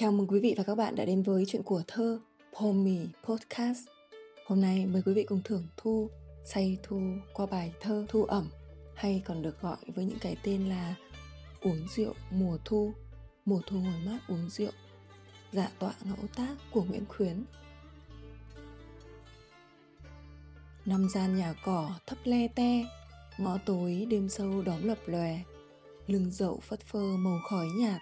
Chào mừng quý vị và các bạn đã đến với chuyện của thơ Pomi Podcast. Hôm nay mời quý vị cùng thưởng thu, say thu qua bài thơ Thu Ẩm, hay còn được gọi với những cái tên là Uống rượu mùa thu ngồi mát uống rượu, dạ tọa ngẫu tác của Nguyễn Khuyến. Năm gian nhà cỏ thấp le te, ngõ tối đêm sâu đóm lập lòe, lưng dậu phất phơ màu khói nhạt,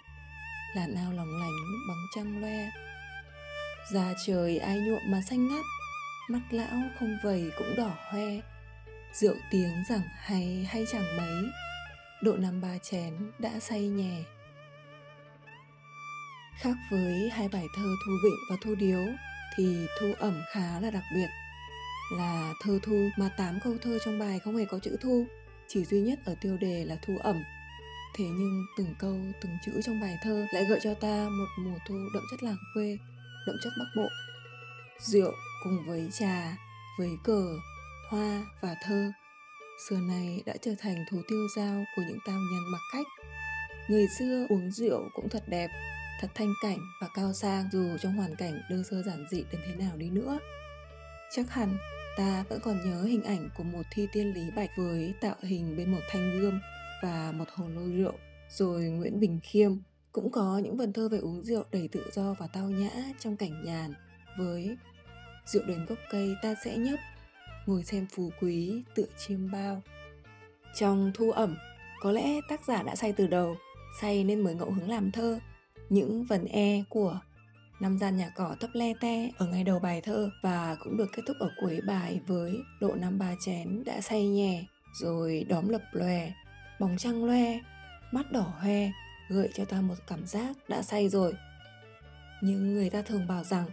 là nao lòng lánh bóng trăng loe. Da trời ai nhuộm mà xanh ngắt, mắt lão không vầy cũng đỏ hoe. Rượu tiếng rằng hay hay chẳng mấy, độ năm ba chén đã say nhè. Khác với hai bài thơ Thu Vịnh và Thu Điếu thì Thu Ẩm khá là đặc biệt, là thơ thu mà 8 câu thơ trong bài không hề có chữ thu, chỉ duy nhất ở tiêu đề là thu ẩm. Thế nhưng từng câu, từng chữ trong bài thơ lại gợi cho ta một mùa thu đậm chất làng quê, đậm chất Bắc Bộ. Rượu cùng với trà, với cờ, hoa và thơ xưa nay đã trở thành thú tiêu dao của những tao nhân mặc khách. Người xưa uống rượu cũng thật đẹp, thật thanh cảnh và cao sang, dù trong hoàn cảnh đơn sơ giản dị đến thế nào đi nữa. Chắc hẳn ta vẫn còn nhớ hình ảnh của một thi tiên Lý Bạch với tạo hình bên một thanh gươm và một hồ lô rượu. Rồi Nguyễn Bình Khiêm cũng có những vần thơ về uống rượu đầy tự do và tao nhã trong cảnh nhàn, với rượu đến gốc cây ta sẽ nhấp, ngồi xem phú quý tự chiêm bao. Trong Thu Ẩm, có lẽ tác giả đã say từ đầu, say nên mới ngẫu hứng làm thơ. Những vần e của năm gian nhà cỏ thấp le te ở ngay đầu bài thơ và cũng được kết thúc ở cuối bài với độ năm ba chén đã say nhè, rồi đóm lập lòe, bóng trăng loe, mắt đỏ hoe, gợi cho ta một cảm giác đã say rồi. Nhưng người ta thường bảo rằng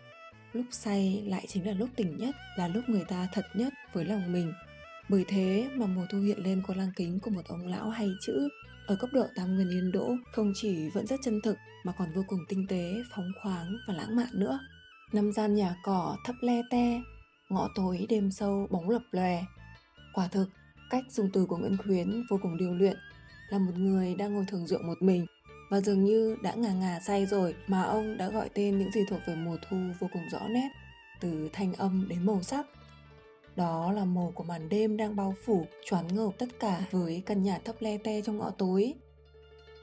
lúc say lại chính là lúc tỉnh nhất, là lúc người ta thật nhất với lòng mình. Bởi thế mà mùa thu hiện lên qua lăng kính của một ông lão hay chữ ở cấp độ tam nguyên liên đỗ, không chỉ vẫn rất chân thực mà còn vô cùng tinh tế, phóng khoáng và lãng mạn nữa. Năm gian nhà cỏ thấp le te, ngõ tối đêm sâu bóng lập lòe. Quả thực, cách dùng từ của Nguyễn Khuyến vô cùng điêu luyện, là một người đang ngồi thưởng rượu một mình và dường như đã ngà say rồi mà ông đã gọi tên những gì thuộc về mùa thu vô cùng rõ nét, từ thanh âm đến màu sắc. Đó là màu của màn đêm đang bao phủ, choán ngợp tất cả với căn nhà thấp le te trong ngõ tối,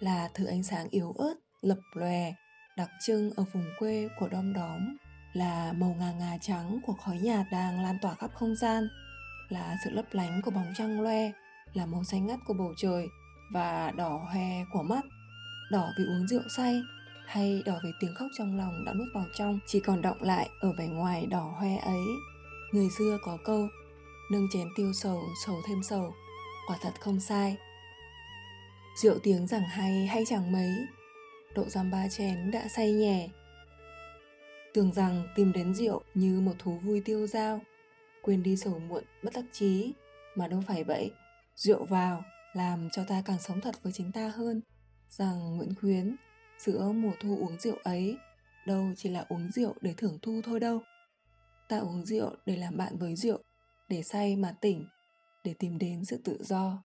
là thứ ánh sáng yếu ớt, lập lòe, đặc trưng ở vùng quê của đom đóm, là màu ngà trắng của khói nhạt đang lan tỏa khắp không gian, là sự lấp lánh của bóng trăng loe, là màu xanh ngắt của bầu trời và đỏ hoe của mắt. Đỏ vì uống rượu say, hay đỏ vì tiếng khóc trong lòng đã nuốt vào trong, chỉ còn đọng lại ở vẻ ngoài đỏ hoe ấy. Người xưa có câu nâng chén tiêu sầu, sầu thêm sầu, quả thật không sai. Rượu tiếng rằng hay hay chẳng mấy, độ dăm ba chén đã say nhè. Tưởng rằng tìm đến rượu như một thú vui tiêu dao, quên đi sầu muộn bất đắc chí, mà đâu phải vậy. Rượu vào làm cho ta càng sống thật với chính ta hơn. Rằng Nguyễn Khuyến, giữa mùa thu uống rượu ấy đâu chỉ là uống rượu để thưởng thu thôi đâu. Ta uống rượu để làm bạn với rượu, để say mà tỉnh, để tìm đến sự tự do.